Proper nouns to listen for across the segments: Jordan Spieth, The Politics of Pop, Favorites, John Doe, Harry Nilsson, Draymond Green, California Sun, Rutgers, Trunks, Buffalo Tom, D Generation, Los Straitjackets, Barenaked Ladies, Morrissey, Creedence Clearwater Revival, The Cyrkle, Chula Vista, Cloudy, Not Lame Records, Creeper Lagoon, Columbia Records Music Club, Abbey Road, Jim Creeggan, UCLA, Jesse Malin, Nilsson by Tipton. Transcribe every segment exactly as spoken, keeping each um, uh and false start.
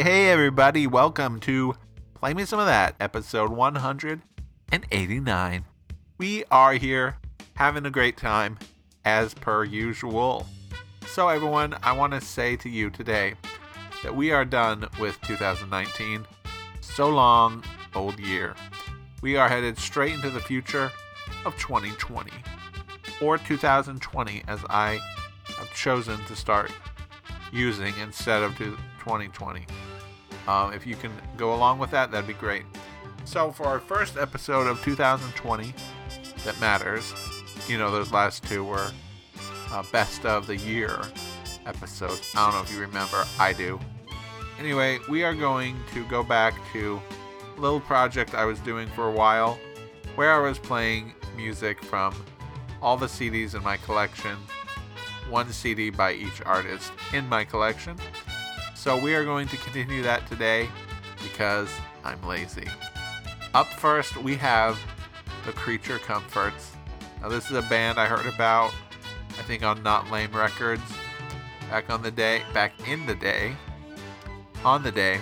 Hey everybody, welcome to Play Me Some of That, episode one hundred eighty-nine. We are here having a great time, as per usual. So everyone, I want to say to you today that we are done with two thousand nineteen. So long, old year. We are headed straight into the future of twenty twenty, or two thousand twenty as I have chosen to start using instead of twenty twenty. Um, if you can go along with that, that'd be great. So for our first episode of two thousand twenty, that matters. You know, those last two were uh, best of the year episodes. I don't know if you remember. I do. Anyway, we are going to go back to a little project I was doing for a while where I was playing music from all the C Ds in my collection, one C D by each artist in my collection. So we are going to continue that today because I'm lazy. Up first, we have The Creature Comforts. Now, this is a band I heard about, I think, on Not Lame Records back on the day, back in the day, on the day,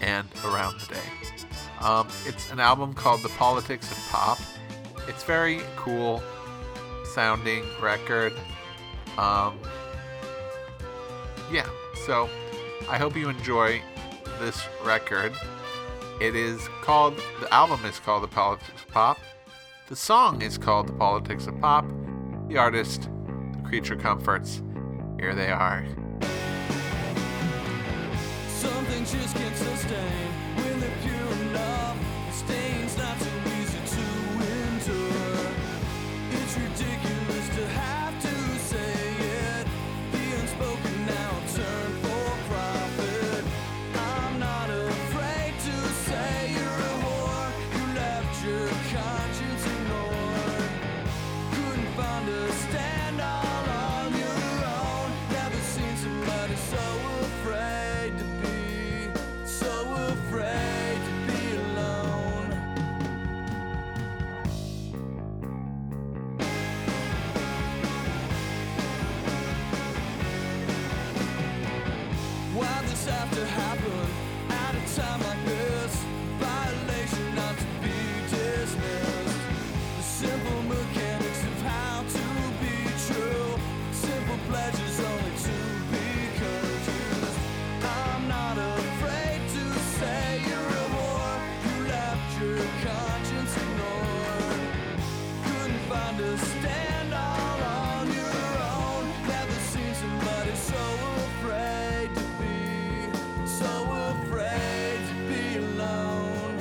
and around the day. Um, it's an album called The Politics of Pop. It's very cool sounding record. Um, yeah, so I hope you enjoy this record. It is called, the album is called The Politics of Pop. The song is called The Politics of Pop. The artist, The Creature Comforts. Here they are. Some things just can't sustain when they're pure enough. The stain's not so easy to endure. It's ridiculous to have to say it. The unspoken now turn for profit. I'm not afraid to say you're a whore. You left your conscience ignored. Couldn't find a stand all on your own. Never seen somebody so afraid to be. Afraid to be alone. Why'd this have to happen at a time like this? Violation not to be dismissed. The simple mechanics of how to be true. Simple pleasures only to be confused. I'm not a say you're a whore, you left your conscience ignored. Couldn't find a stand all on your own. Never seen somebody so afraid to be, so afraid to be alone.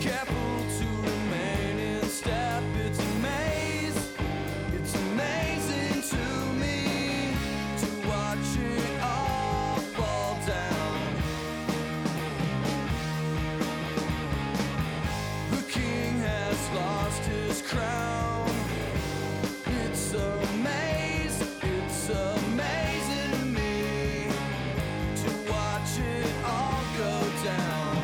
Careful to remain in step, it's a maze. It's amazing to me to watch it all fall down. The king has lost his crown. It's a maze, it's amazing me to watch it all go down.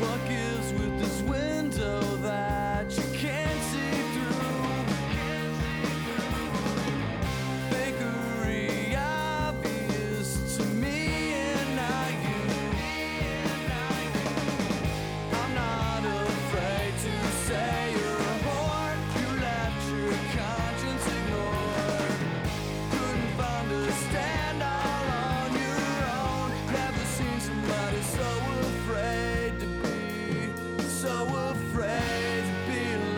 What gives with this window that you can't see through? Bakery obvious to me and not you. I'm not afraid to say you're a whore. You left your conscience ignored. Couldn't find a stand all on your own. Never seen somebody so afraid to be, so afraid to be alone.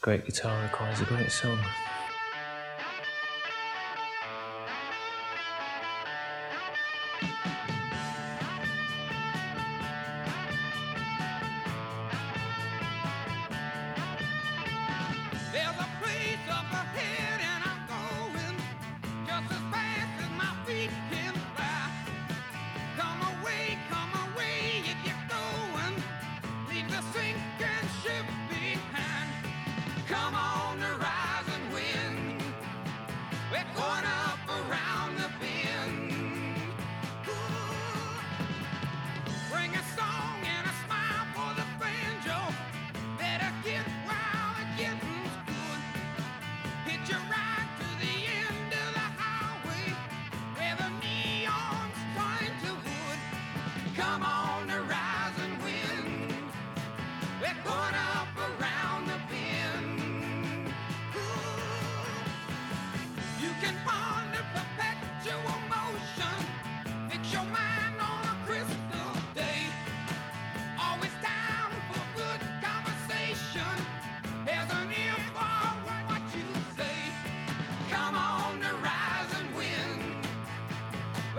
Great guitar requires a great song. There's a place up ahead and I'm going just as fast as my feet can fly. Come away, come away if you're going. Leave the sinking ship behind.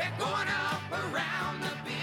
we're going up around the bend.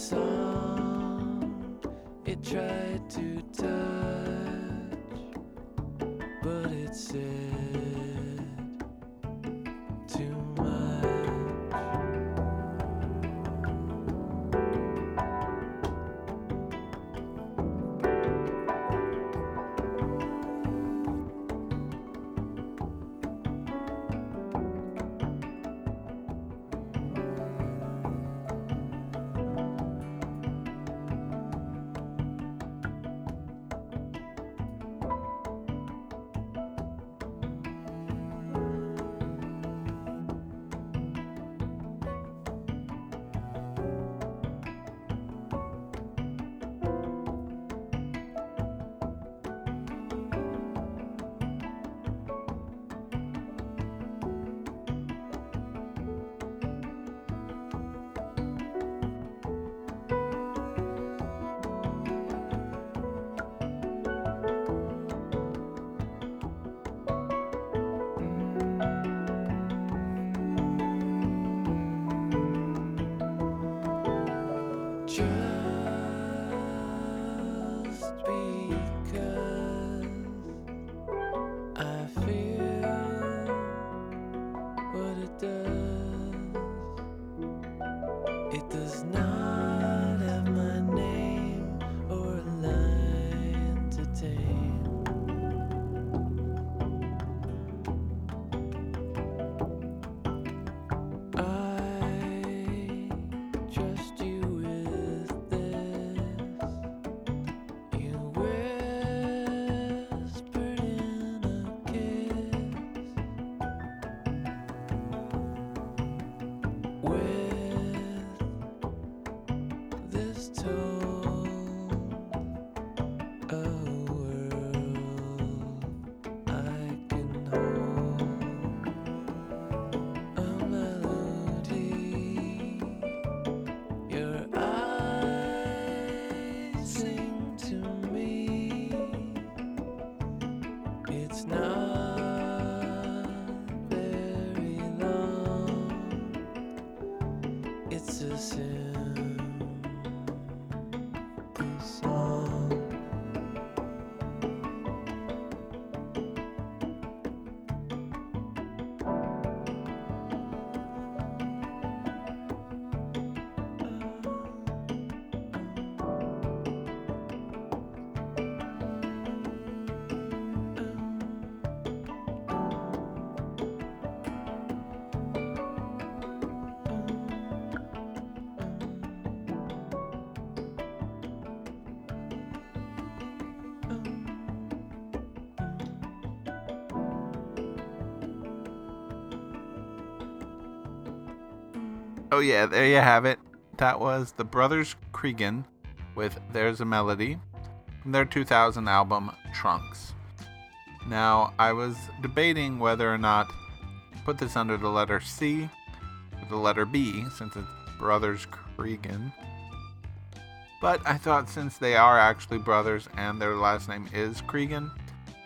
Song. Oh yeah, there you have it. That was The Brothers Creeggan with There's a Melody from their two thousand album Trunks. Now, I was debating whether or not to put this under the letter C or the letter B, since it's Brothers Creeggan. But I thought, since they are actually brothers and their last name is Creeggan,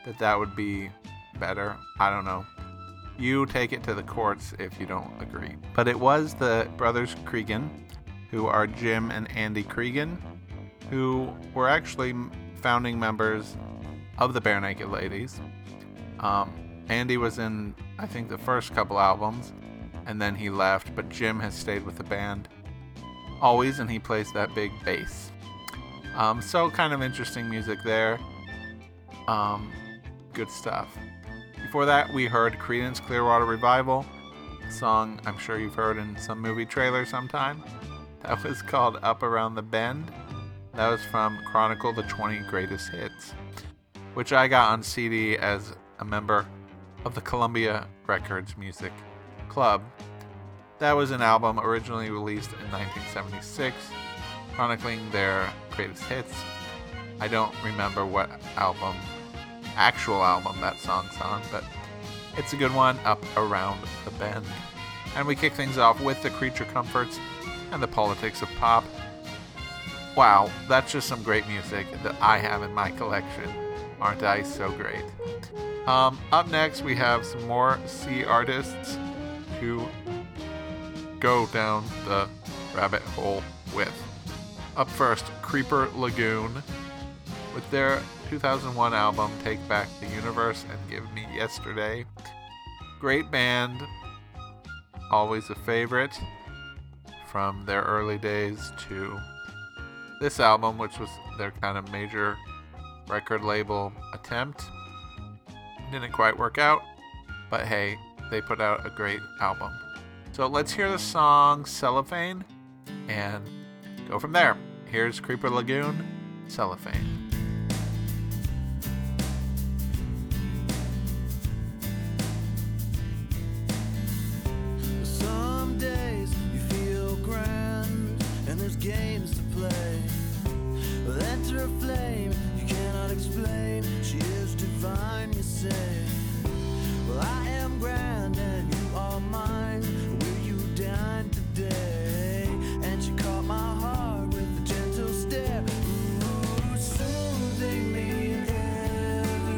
that that would be better. I don't know. You take it to the courts if you don't agree. But it was the Brothers Creeggan, who are Jim and Andy Creeggan, who were actually founding members of the Barenaked Ladies. Um, Andy was in, I think, the first couple albums, and then he left, but Jim has stayed with the band always, and he plays that big bass. Um, so kind of interesting music there. Um, good stuff. Before that, we heard Creedence Clearwater Revival, a song I'm sure you've heard in some movie trailer sometime. That was called Up Around the Bend. That was from Chronicle: The twenty Greatest Hits, which I got on C D as a member of the Columbia Records Music Club. That was an album originally released in nineteen seventy-six, chronicling their greatest hits. I don't remember what album, actual album, that song's on, but it's a good one, Up Around the Bend. And we kick things off with The Creature Comforts and The Politics of Pop. Wow, that's just some great music that I have in my collection. Aren't I so great? Um, up next, we have some more C artists to go down the rabbit hole with. Up first, Creeper Lagoon with their two thousand one album Take Back the Universe and Give Me Yesterday. Great band, always a favorite, from their early days to this album, which was their kind of major record label attempt. Didn't quite work out, but hey, they put out a great album. So let's hear the song Cellophane and go from there. Here's Creeper Lagoon, Cellophane. Games to play, well, enter a flame you cannot explain. She is divine, you say. Well, I am grand and you are mine. Will you dine today? And she caught my heart with a gentle stare. Ooh, soothing me in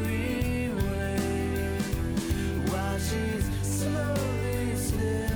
every way while she's slowly slipping.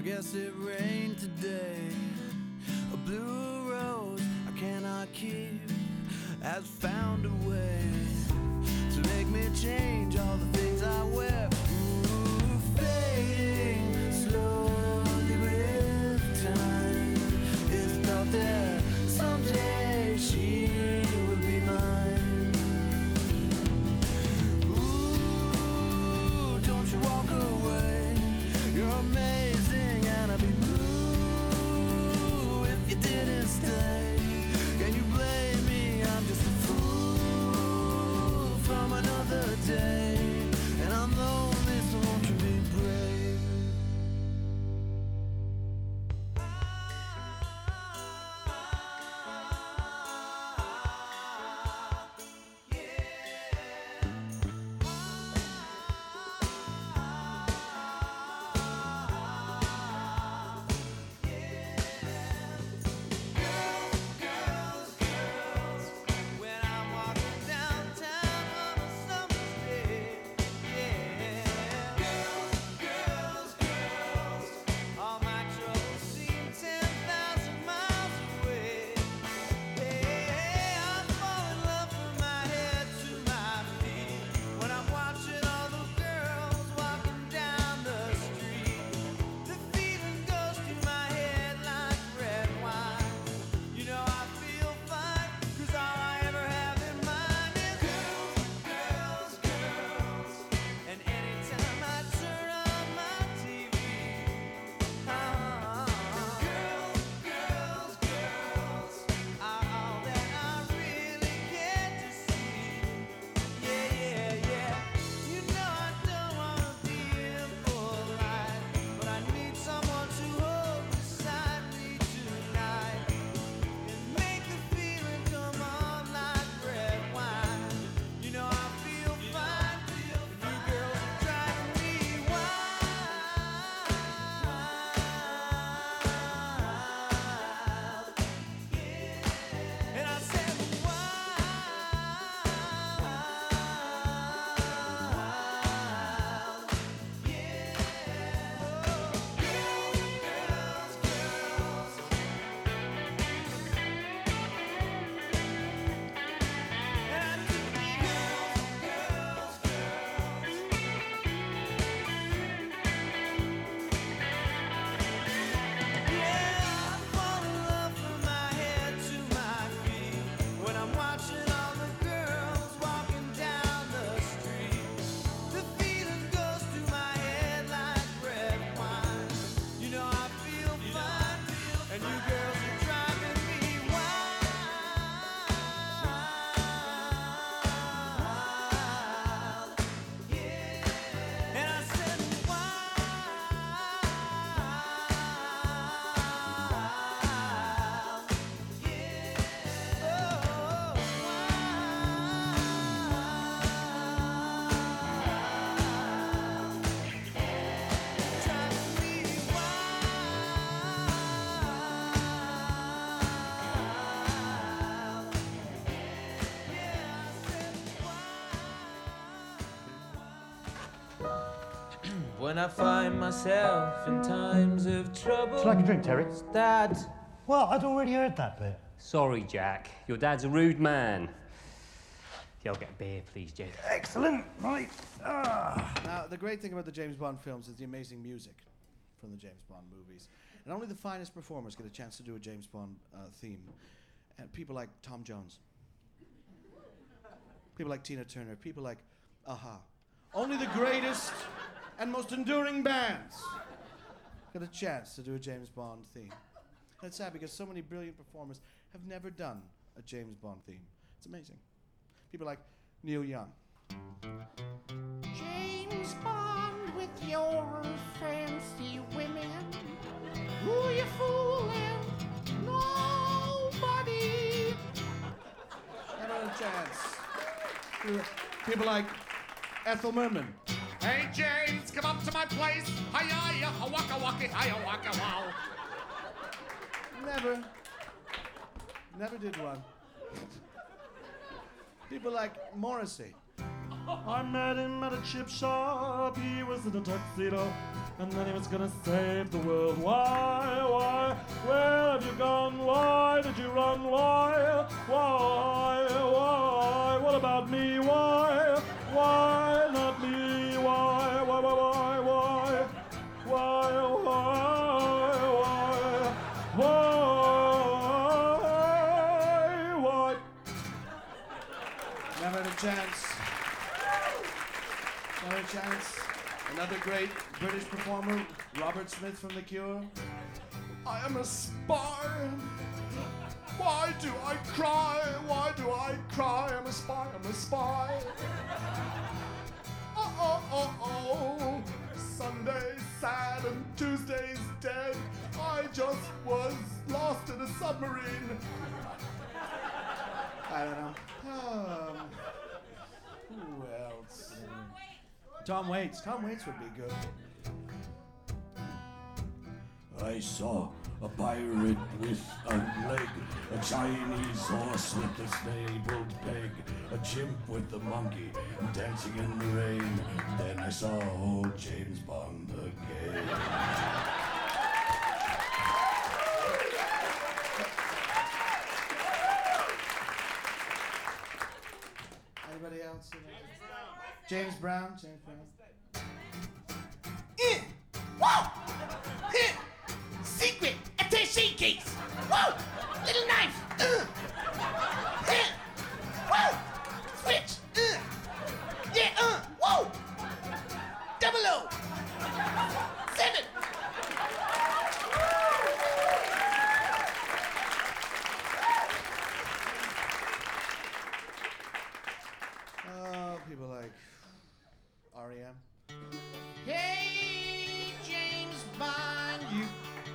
I guess it rained today. A blue rose I cannot keep has found a way to make me change all the things I wear. Ooh, fading slowly with time. It's not there. Someday she will be mine. Ooh, don't you walk away. You're amazing and I'd be blue if you didn't stay. Can you blame me? I'm just a fool from another day. And I'm lonely, so won't you be brave? When I find myself in times of trouble. Would you like a drink, Terry? Dad. Well, I'd already heard that bit. Sorry, Jack. Your dad's a rude man. Yeah, I'll get a beer, please, Jack. Excellent. Right. Ah. Now, the great thing about the James Bond films is the amazing music from the James Bond movies. And only the finest performers get a chance to do a James Bond uh, theme. And people like Tom Jones. People like Tina Turner. People like Aha. Only the greatest... and most enduring bands got a chance to do a James Bond theme. And it's sad because so many brilliant performers have never done a James Bond theme. It's amazing. People like Neil Young. James Bond with your fancy women. Who you fooling? Nobody. Never a chance. People like Ethel Merman. Hey, James, come up to my place. Hi-ya, waka-waka, hi-ya-waka-wow. Never. Never did one. People like Morrissey. I met him at a chip shop. He was in a tuxedo. and then he was gonna save the world. Why, why, where have you gone? Why did you run? Why, why, why? What about me? Why, why not me? Why, why, why, why, why, why, why, why, why, why? Never had a chance. Another chance, another great British performer, Robert Smith from The Cure. I am a spy. Why do I cry? Why do I cry? I'm a spy, I'm a spy. Oh, oh, oh, oh. Sunday's sad and Tuesday's dead. I just was lost in a submarine. I don't know. Um, who else? Tom Waits. Tom Waits would be good. I saw a pirate with a leg, a Chinese horse with a stabled peg, a chimp with a monkey dancing in the rain. Then I saw old James Bond again. Anybody else? James Brown, James Brown. In, whoa, hit, secret attaché case. Whoa, little knife. Uh. Hit, whoa, switch. Uh. Yeah, uh, whoa, double O, seven. Oh, people like. R E M Hey, James Bond, you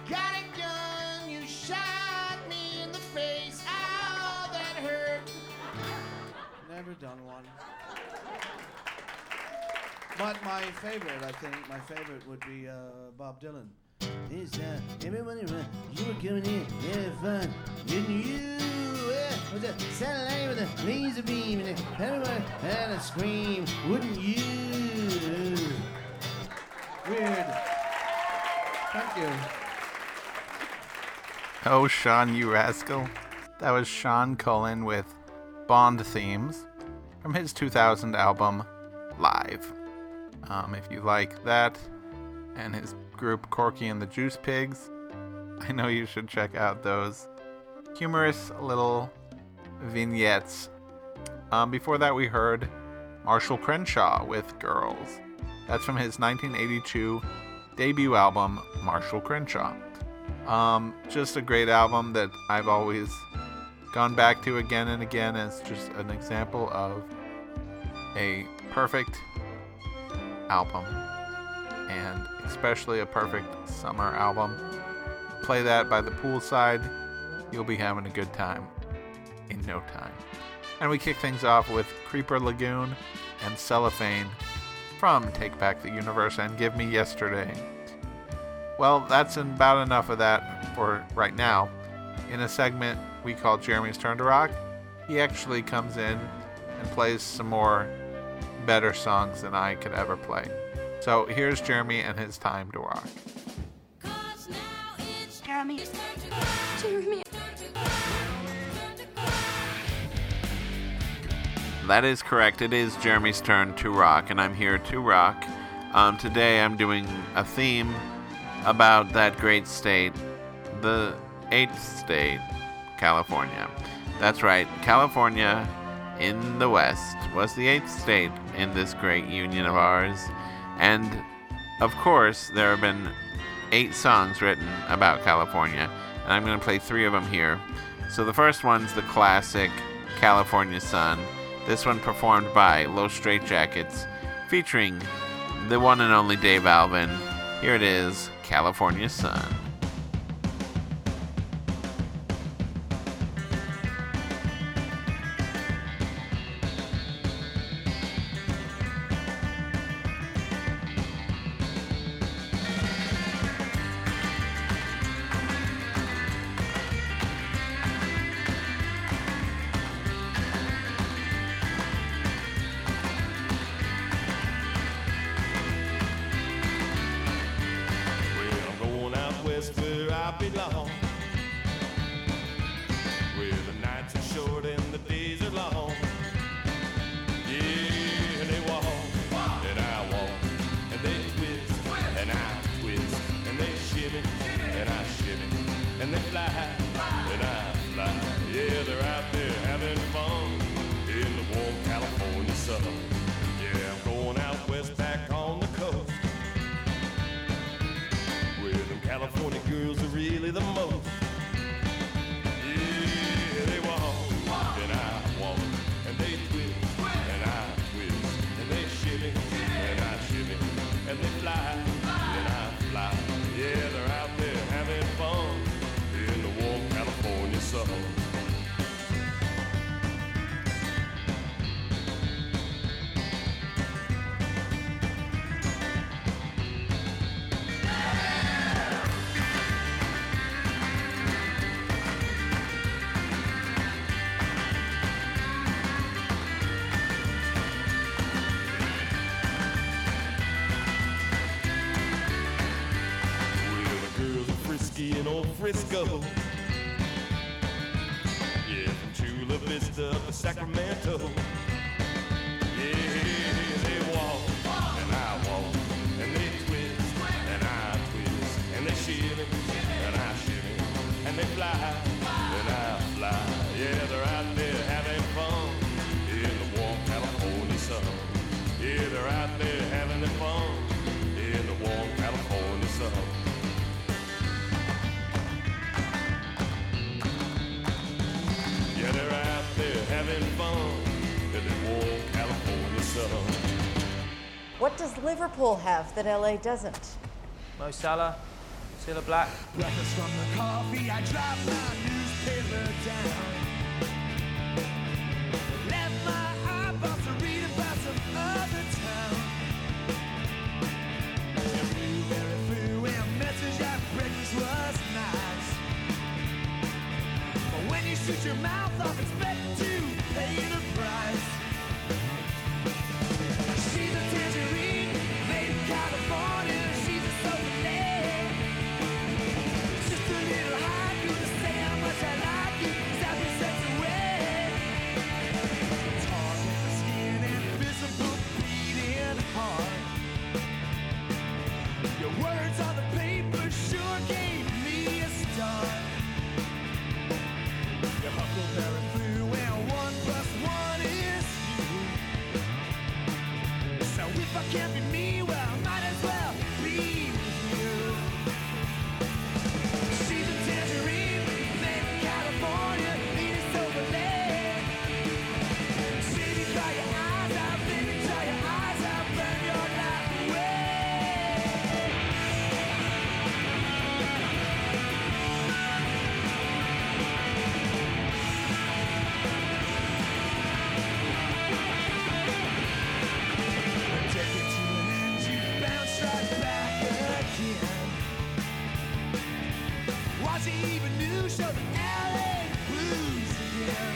got a gun, you shot me in the face, ow, that hurt. Never done one. But my favorite, I think, my favorite would be uh, Bob Dylan. He's that, everybody run, you were coming in, yeah, fun, didn't you? With a satellite, with a laser beam, and everyone had a scream, wouldn't you? Weird. Thank you. Oh, Sean, you rascal. That was Sean Cullen with Bond Themes from his two thousand album, Live. Um, if you like that, and his group Corky and the Juice Pigs, I know you should check out those humorous little vignettes. Um, before that, we heard Marshall Crenshaw with Girls. That's from his nineteen eighty-two debut album, Marshall Crenshaw. Um, just a great album that I've always gone back to again and again as just an example of a perfect album, and especially a perfect summer album. Play that by the poolside. You'll be having a good time in no time. And we kick things off with Creeper Lagoon and Cellophane from Take Back the Universe and Give Me Yesterday. Well, that's about enough of that for right now. In a segment we call Jeremy's Turn to Rock, he actually comes in and plays some more better songs than I could ever play. So here's Jeremy and his Time to Rock. Cause now it's Jeremy's turn to rock. Jeremy. That is correct. It is Jeremy's turn to rock, and I'm here to rock. Um, today I'm doing a theme about that great state, the eighth state, California. That's right, California in the West was the eighth state in this great union of ours. And, of course, there have been eight songs written about California, and I'm going to play three of them here. So the first one's the classic California Sun. This one performed by Los Straitjackets, featuring the one and only Dave Alvin. Here it is, California Sun. belong. Well, the nights are short and the days are long. Yeah, and they walk, walk, and I walk, and they twist, twist, and I twist, and they shimmy, shimmy, and I shimmy, and they fly, fly, and I fly. Yeah, they're out there having fun in the warm California sun. Yeah, I'm going out west back on the coast. California girls are really the most. Yeah, they walk, walk, and I walk, and they twist, twist, and I twist, and they shimmy, yeah, and I shimmy, and they fly, fly, and I fly. Yeah, they're out there having fun in the warm California sun. In old Frisco, yeah, from Chula Vista to Sacramento. Yeah, they walk, walk, and I walk, and they twist, twist, and I twist, and they shimmy, shimmy, and I shimmy, and they fly, fly, and I fly. Yeah, they're out there having fun in the warm California sun. Yeah, they're out there having the fun in the warm California sun. Yeah, they're out there having fun in the warm California sun. What does Liverpool have that L A doesn't? Mo Salah, Cilla Black. Breakfast from the coffee, I drop my newspaper down. Left my eyeballs to read about some other town. And blueberry flew and a message I pricked was nice. When you shoot your mouth off, expect to pay the price. She's a tangerine, made in California. She's a soda fan. Just a little high, you to say how much I like you. Stop your sex away. Target the skin and visible beating heart. Your words on the paper sure gave me a start. Your huckleberry flew and one plus one is you. So if I can't be me, well, I might as well be you. She's a tangerine, made in California, need it so bad. Baby, dry your eyes out, baby, dry your eyes out, burn your life away. She even knew, show the L A blues again.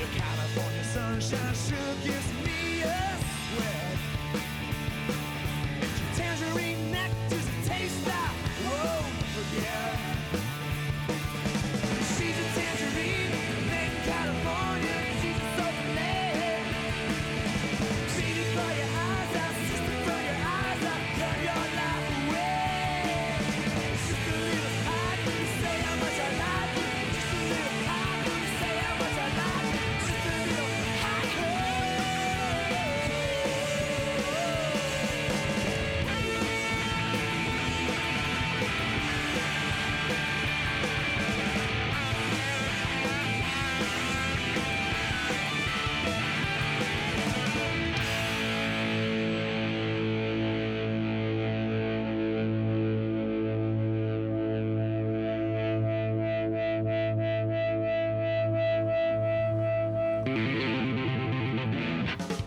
Your California sunshine sure gives me a sweat. And your tangerine nectar's a taste I won't forget. She's a tangerine, made in California. She's so bland. She did throw your eyes out, sister, throw your eyes out, turn your life away.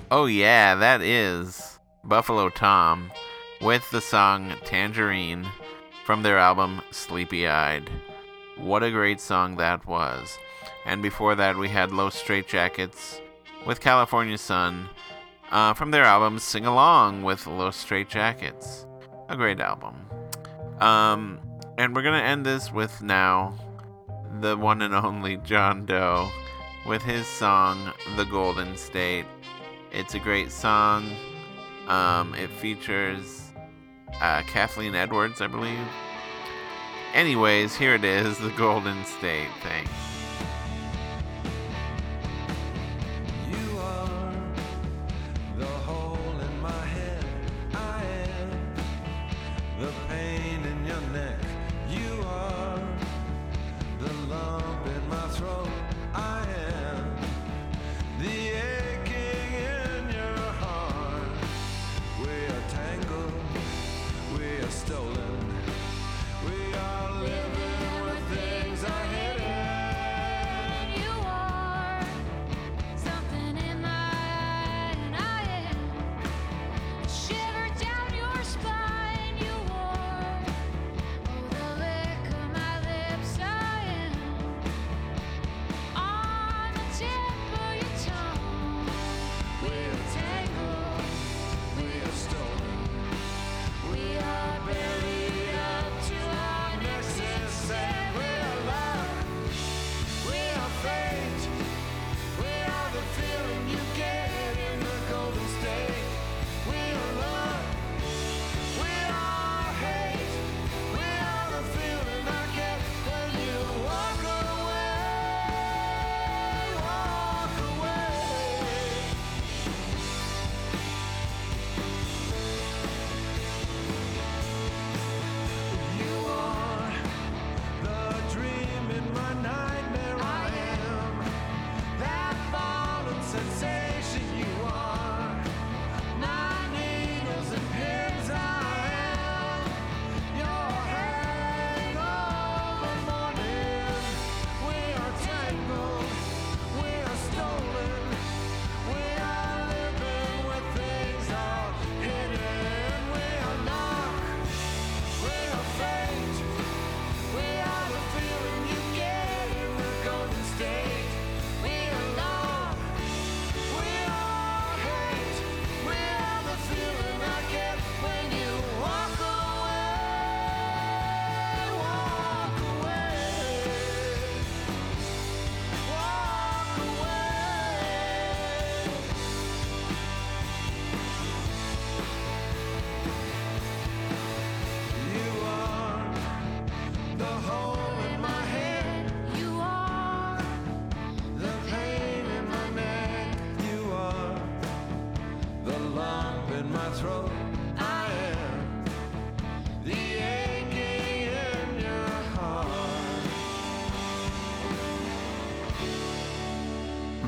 Oh yeah, that is Buffalo Tom with the song Tangerine from their album Sleepy Eyed. What a great song that was. And before that we had Los Straitjackets with California Sun uh, from their album Sing Along With Los Straitjackets. A great album. Um, And we're going to end this with now the one and only John Doe with his song, The Golden State. It's a great song. Um, it features uh, Kathleen Edwards, I believe. Anyways, here it is, The Golden State. Thanks.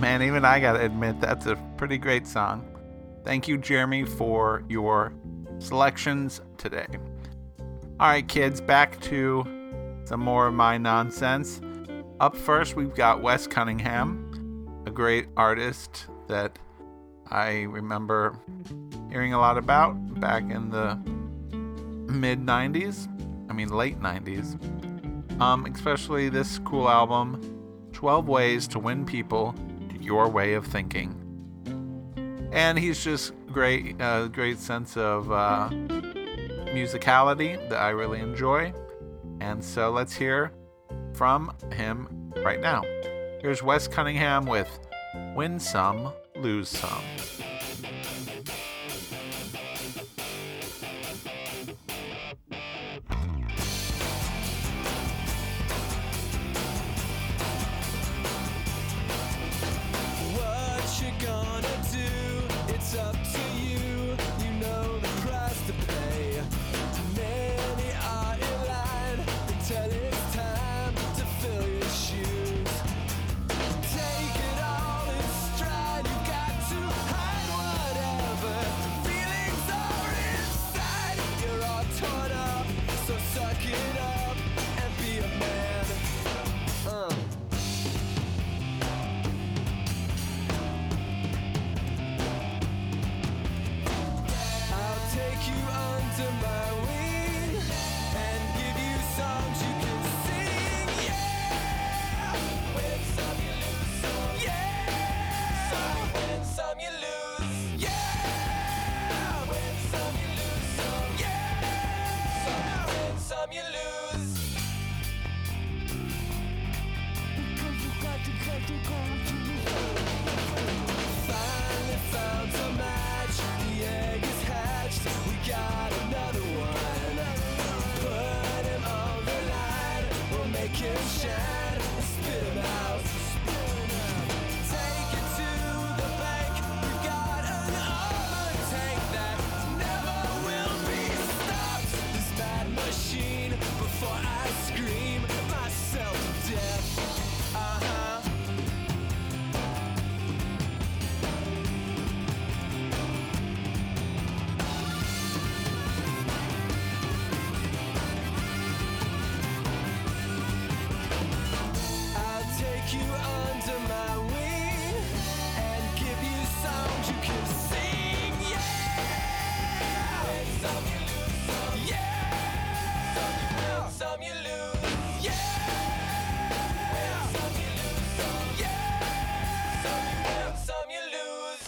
And even I gotta admit, that's a pretty great song. Thank you, Jeremy, for your selections today. All right, kids, back to some more of my nonsense. Up first, we've got Wes Cunningham, a great artist that I remember hearing a lot about back in the mid nineties. I mean, late nineties. Um, especially this cool album, twelve Ways to Win People Your Way of Thinking. And he's just great, uh, great sense of uh, musicality that I really enjoy. And so let's hear from him right now. Here's Wes Cunningham with Win Some, Lose Some. Hey!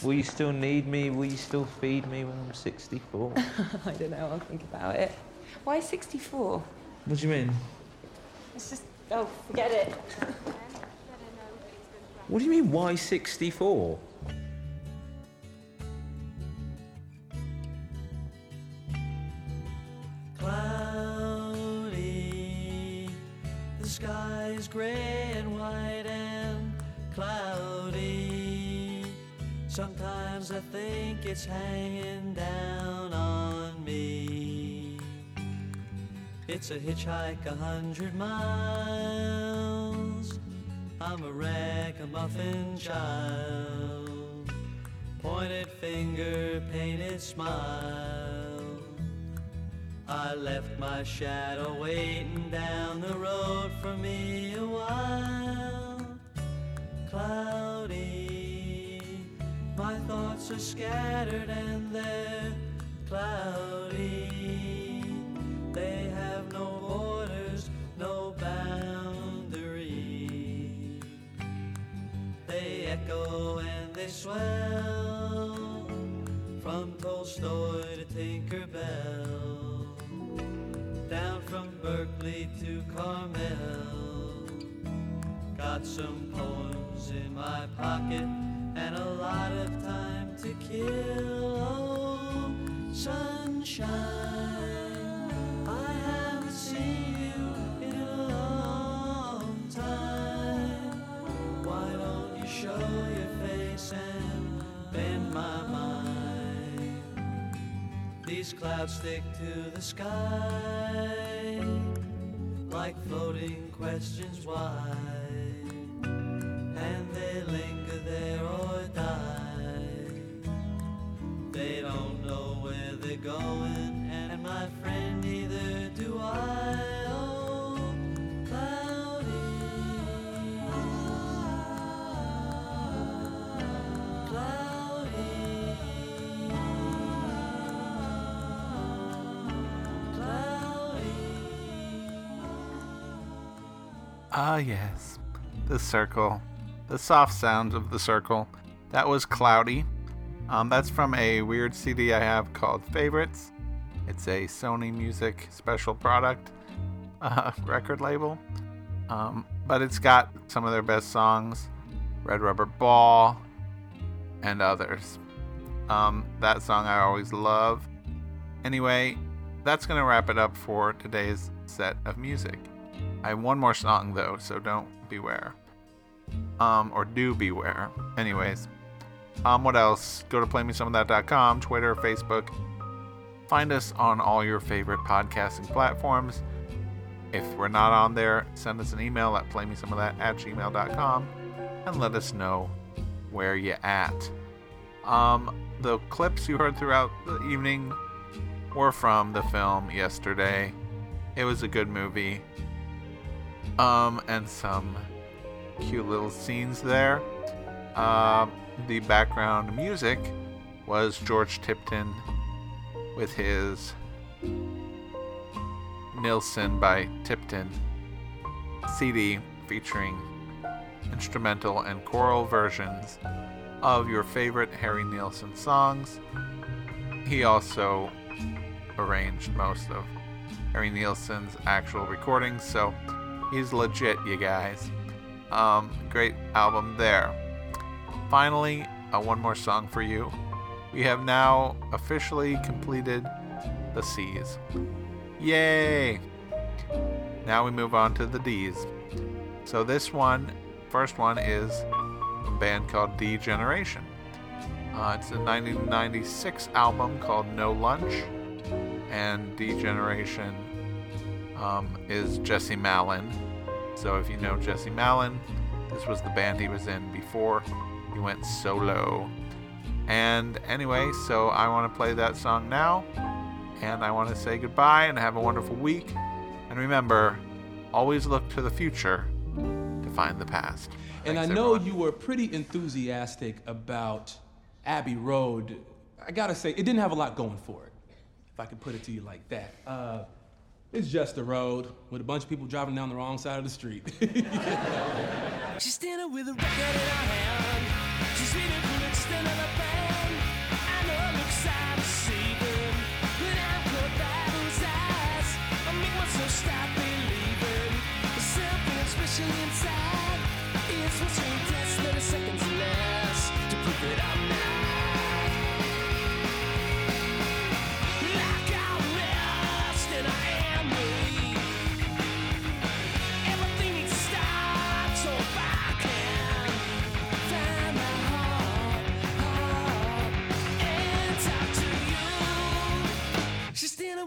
Will you still need me? Will you still feed me when I'm sixty-four? I don't know, I'll think about it. Why sixty-four? What do you mean? It's just, oh, forget it. What do you mean, why sixty-four? Cloudy, the sky's grey and white and cloudy. Sometimes I think it's hanging down on me. It's a hitchhike a hundred miles. I'm a ragamuffin child. Pointed finger, painted smile. I left my shadow waiting down the road for me a while. Cloudy, my thoughts are scattered and they're cloudy. They have no borders, no boundary. They echo and they swell from Tolstoy to Tinkerbell. Down from Berkeley to Carmel. Got some poems in my pocket and a lot of time to kill. Oh, sunshine, I haven't seen you in a long time. Why don't you show your face and bend my mind? These clouds stick to the sky like floating questions why, and they linger there or die. They don't know where they're going, and my friend, neither do I. Oh, cloudy, cloudy. Ah, yes. The Cyrkle. The soft sounds of The Cyrkle. That was Cloudy. Um, that's from a weird C D I have called Favorites. It's a Sony Music special product uh, record label. Um, but it's got some of their best songs. Red Rubber Ball. And others. Um, that song I always love. Anyway, that's going to wrap it up for today's set of music. I have one more song, though, so don't beware. Um, or do beware. Anyways, um, what else? Go to play me some of that dot com, Twitter, Facebook. Find us on all your favorite podcasting platforms. If we're not on there, send us an email at play me some of that at gmail dot com and let us know where you're at. Um, the clips you heard throughout the evening were from the film Yesterday. It was a good movie. Um, and some cute little scenes there. Uh, the background music was George Tipton with his Nilsson by Tipton C D featuring instrumental and choral versions of your favorite Harry Nilsson songs. He also arranged most of Harry Nilsson's actual recordings, so he's legit, you guys. Um, great album there. Finally, uh, one more song for you. We have now officially completed the C's. Yay! Now we move on to the D's. So this one, first one is a band called D Generation. Uh, it's a nineteen ninety-six album called No Lunch. And D Generation... Um, is Jesse Malin. So if you know Jesse Malin, this was the band he was in before he went solo. And anyway, so I want to play that song now, and I want to say goodbye and have a wonderful week. And remember, always look to the future to find the past. And Thanks, I know everyone. You were pretty enthusiastic about Abbey Road. I gotta say, it didn't have a lot going for it, if I could put it to you like that. Uh, It's just a road with a bunch of people driving down the wrong side of the street. She's standing with a record in her hand. She's reading from extended her back.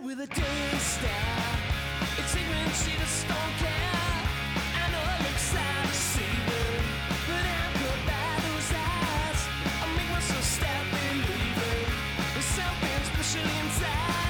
better with a daily stare. It's even she just don't care. I know it looks sad to see them, but I feel bad those eyes. I make myself stop believing there's something special inside.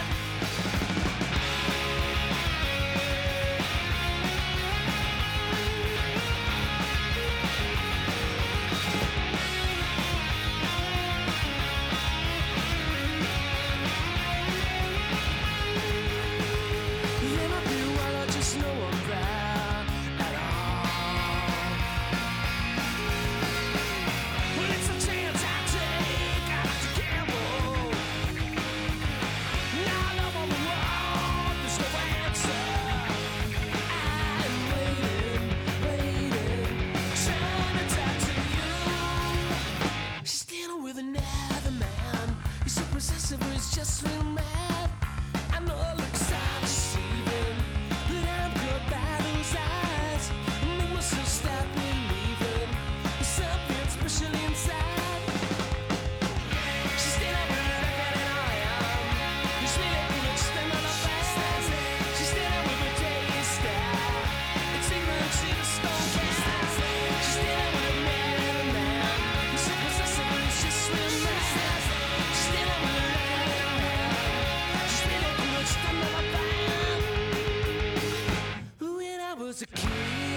Just real mad. I know it looks sad to see them, but I'm good by those eyes. Make myself stop believing there's something special inside. She's still a bit better than I am. There's me a good stand on a fast. She's still a with a daily stare. It's even she just don't care. She's still a with a man and a man. There's a possessive, but it's just real mad. She's still a with a It's a kid.